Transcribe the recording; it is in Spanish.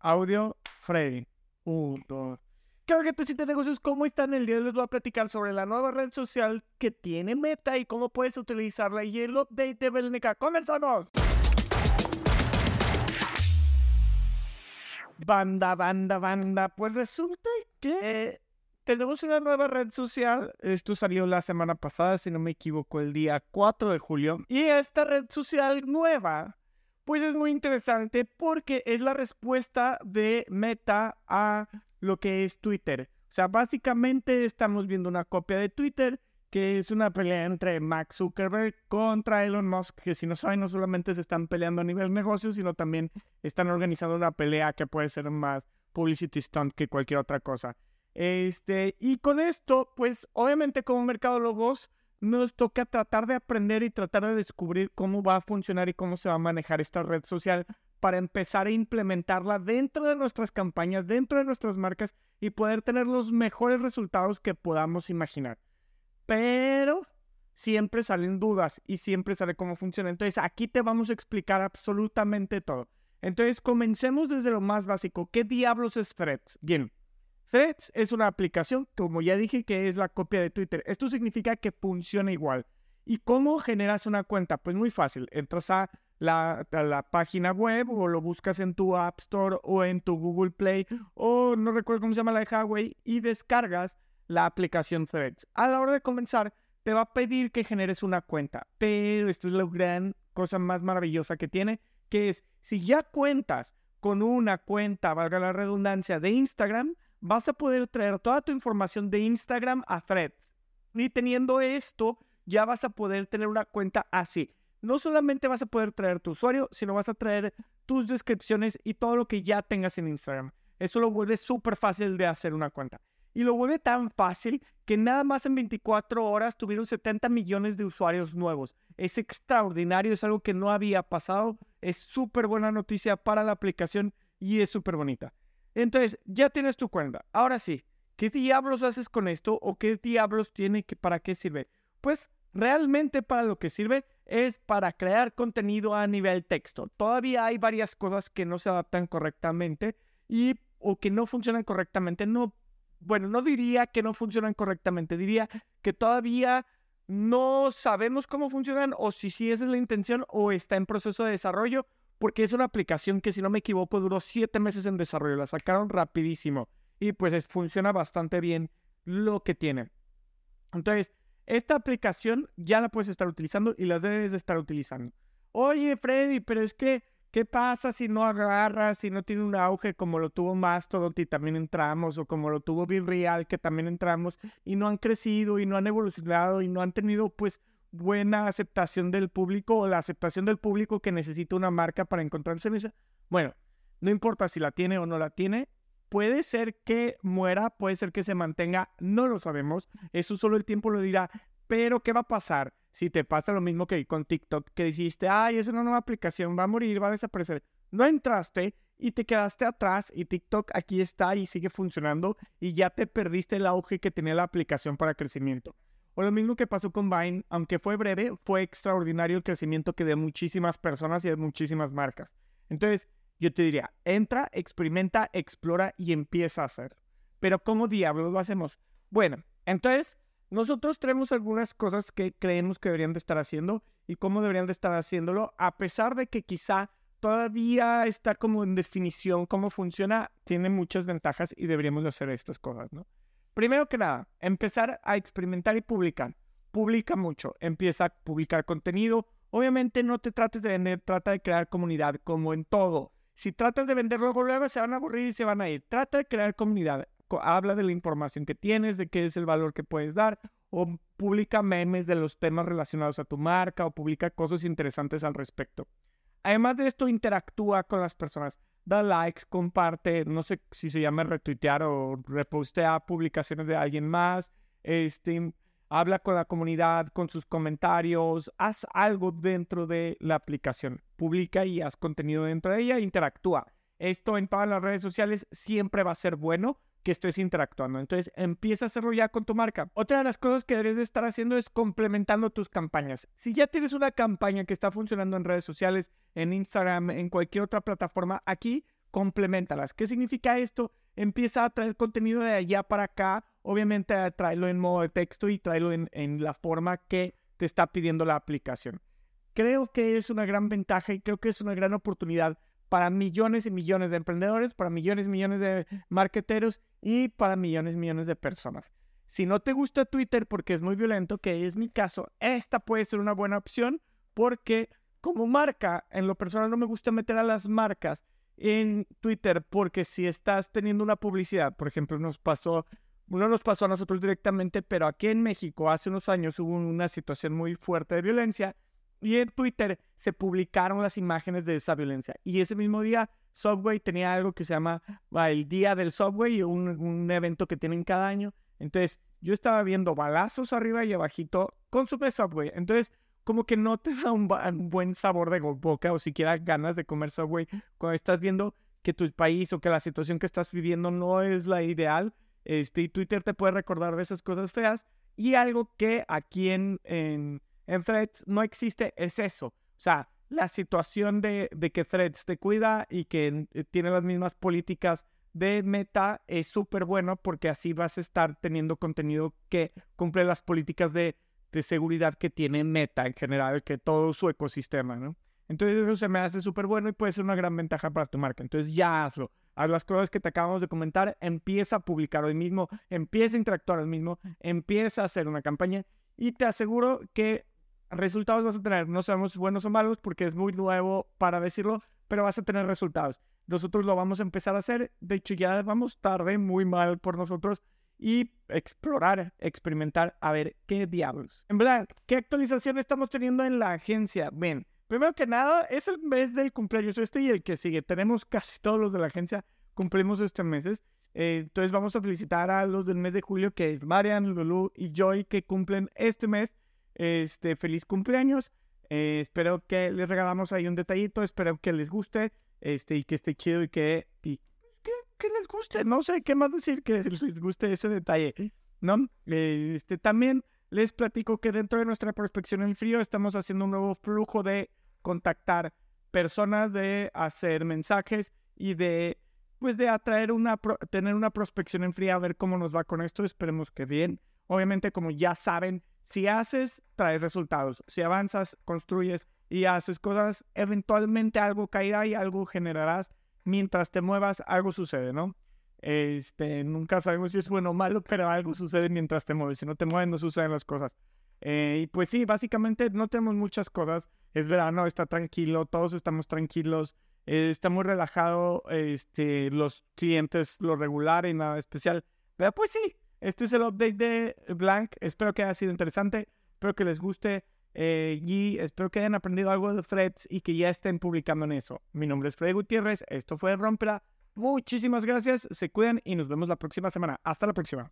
Audio, Freddy. 1, 2. ¿Qué onda, gente? Si te negocios, ¿cómo están? El día de hoy les voy a platicar sobre la nueva red social que tiene Meta y cómo puedes utilizarla y el update de BeReal. ¡Comenzamos! Banda. Pues resulta que tenemos una nueva red social. Esto salió la semana pasada, si no me equivoco, el día 4 de julio. Y esta red social nueva... pues es muy interesante porque es la respuesta de Meta a lo que es Twitter. O sea, básicamente estamos viendo una copia de Twitter, que es una pelea entre Mark Zuckerberg contra Elon Musk, que si no saben, no solamente se están peleando a nivel negocio, sino también están organizando una pelea que puede ser más publicity stunt que cualquier otra cosa. Y con esto, pues obviamente como mercadólogos, nos toca tratar de aprender y tratar de descubrir cómo va a funcionar y cómo se va a manejar esta red social para empezar a implementarla dentro de nuestras campañas, dentro de nuestras marcas y poder tener los mejores resultados que podamos imaginar. Pero siempre salen dudas y siempre sale cómo funciona. Entonces aquí te vamos a explicar absolutamente todo. Entonces comencemos desde lo más básico. ¿Qué diablos es Threads? Bien. Threads es una aplicación, como ya dije, que es la copia de Twitter. Esto significa que funciona igual. ¿Y cómo generas una cuenta? Pues muy fácil. Entras a la página web o lo buscas en tu App Store o en tu Google Play o no recuerdo cómo se llama la de Huawei y descargas la aplicación Threads. A la hora de comenzar, te va a pedir que generes una cuenta. Pero esto es la gran cosa más maravillosa que tiene, que es si ya cuentas con una cuenta, valga la redundancia, de Instagram, vas a poder traer toda tu información de Instagram a Threads. Y teniendo esto, ya vas a poder tener una cuenta así. No solamente vas a poder traer tu usuario, sino vas a traer tus descripciones y todo lo que ya tengas en Instagram. Eso lo vuelve súper fácil de hacer una cuenta. Y lo vuelve tan fácil que nada más en 24 horas tuvieron 70 millones de usuarios nuevos. Es extraordinario, es algo que no había pasado. Es súper buena noticia para la aplicación y es súper bonita. Entonces, ya tienes tu cuenta. Ahora sí, ¿qué diablos haces con esto? ¿O qué diablos tiene? ¿Para qué sirve? Pues, realmente para lo que sirve es para crear contenido a nivel texto. Todavía hay varias cosas que no se adaptan correctamente o que no funcionan correctamente. No diría que no funcionan correctamente. Diría que todavía no sabemos cómo funcionan o si esa es la intención o está en proceso de desarrollo. Porque es una aplicación que, si no me equivoco, duró 7 meses en desarrollo. La sacaron rapidísimo. Y pues funciona bastante bien lo que tiene. Entonces, esta aplicación ya la puedes estar utilizando y la debes de estar utilizando. Oye, Freddy, pero es que, ¿qué pasa si no agarras, si no tiene un auge como lo tuvo Mastodon y también entramos? O como lo tuvo BeReal, que también entramos. Y no han crecido y no han evolucionado y no han tenido, pues... buena aceptación del público o la aceptación del público que necesita una marca para encontrarse en esa. Bueno, no importa si la tiene o no la tiene, puede ser que muera, puede ser que se mantenga, no lo sabemos, eso solo el tiempo lo dirá, pero ¿qué va a pasar si te pasa lo mismo que con TikTok, que dijiste, ay, es una nueva aplicación, va a morir, va a desaparecer? No entraste y te quedaste atrás y TikTok aquí está y sigue funcionando y ya te perdiste el auge que tenía la aplicación para crecimiento. O lo mismo que pasó con Vine, aunque fue breve, fue extraordinario el crecimiento que de muchísimas personas y de muchísimas marcas. Entonces, yo te diría, entra, experimenta, explora y empieza a hacer. Pero ¿cómo diablos lo hacemos? Bueno, entonces, nosotros tenemos algunas cosas que creemos que deberían de estar haciendo y cómo deberían de estar haciéndolo, a pesar de que quizá todavía está como en definición cómo funciona, tiene muchas ventajas y deberíamos de hacer estas cosas, ¿no? Primero que nada, empezar a experimentar y publicar. Publica mucho, empieza a publicar contenido. Obviamente no te trates de vender, trata de crear comunidad, como en todo. Si tratas de vender luego se van a aburrir y se van a ir. Trata de crear comunidad. Habla de la información que tienes, de qué es el valor que puedes dar, o publica memes de los temas relacionados a tu marca, o publica cosas interesantes al respecto. Además de esto, interactúa con las personas. Da likes, comparte, no sé si se llama retuitear o repostea publicaciones de alguien más. Habla con la comunidad, con sus comentarios. Haz algo dentro de la aplicación. Publica y haz contenido dentro de ella. Interactúa. Esto en todas las redes sociales siempre va a ser bueno que estés interactuando. Entonces empieza a hacerlo ya con tu marca. Otra de las cosas que deberías de estar haciendo es complementando tus campañas. Si ya tienes una campaña que está funcionando en redes sociales, en Instagram, en cualquier otra plataforma, aquí complementalas. ¿Qué significa esto? Empieza a traer contenido de allá para acá. Obviamente, tráelo en modo de texto y tráelo en la forma que te está pidiendo la aplicación. Creo que es una gran ventaja y creo que es una gran oportunidad para millones y millones de emprendedores, para millones y millones de marketeros y para millones y millones de personas. Si no te gusta Twitter porque es muy violento, que es mi caso, esta puede ser una buena opción porque como marca, en lo personal no me gusta meter a las marcas en Twitter porque si estás teniendo una publicidad, por ejemplo, nos pasó a nosotros directamente, pero aquí en México hace unos años hubo una situación muy fuerte de violencia y en Twitter se publicaron las imágenes de esa violencia. Y ese mismo día Subway tenía algo que se llama el Día del Subway, un evento que tienen cada año. Entonces yo estaba viendo balazos arriba y abajito, consume Subway. Entonces como que no te da un buen sabor de boca o siquiera ganas de comer Subway cuando estás viendo que tu país o que la situación que estás viviendo no es la ideal. Y Twitter te puede recordar de esas cosas feas. Y algo que aquí en Threads no existe es eso. O sea, la situación de que Threads te cuida y que tiene las mismas políticas de Meta es súper bueno porque así vas a estar teniendo contenido que cumple las políticas de seguridad que tiene Meta en general, que todo su ecosistema, ¿no? Entonces eso se me hace súper bueno y puede ser una gran ventaja para tu marca. Entonces ya hazlo. Haz las cosas que te acabamos de comentar, empieza a publicar hoy mismo, empieza a interactuar hoy mismo, empieza a hacer una campaña y te aseguro que resultados vas a tener. No sabemos buenos o malos porque es muy nuevo para decirlo, pero vas a tener resultados. Nosotros lo vamos a empezar a hacer. De hecho, ya vamos tarde, muy mal por nosotros. Y explorar, experimentar, a ver qué diablos. En verdad, ¿qué actualización estamos teniendo en la agencia? Bien, primero que nada, es el mes del cumpleaños este y el que sigue. Tenemos casi todos los de la agencia, cumplimos este meses. Entonces vamos a felicitar a los del mes de julio, que es Marian, Lulu y Joy, que cumplen este mes. Feliz cumpleaños. Espero que les regalamos ahí un detallito, espero que les guste y que esté chido y que les guste, no sé qué más decir, que les guste ese detalle, ¿no? También les platico que dentro de nuestra prospección en frío estamos haciendo un nuevo flujo de contactar personas, de hacer mensajes y de, pues, de atraer tener una prospección en frío, a ver cómo nos va con esto, esperemos que bien. Obviamente, como ya saben, si haces, traes resultados. Si avanzas, construyes y haces cosas, eventualmente algo caerá y algo generarás. Mientras te muevas, algo sucede, ¿no? Nunca sabemos si es bueno o malo, pero algo sucede mientras te mueves. Si no te mueves, no suceden las cosas. Y pues sí, básicamente no tenemos muchas cosas. Es verano, está tranquilo, todos estamos tranquilos. Está muy relajado, los clientes, lo regular y nada especial. Pero pues sí, este es el update de Blank. Espero que haya sido interesante, espero que les guste. Y espero que hayan aprendido algo de Threads y que ya estén publicando en eso. Mi nombre es Freddy Gutiérrez, esto fue Rómpela. Muchísimas gracias, se cuidan y nos vemos la próxima semana. Hasta la próxima.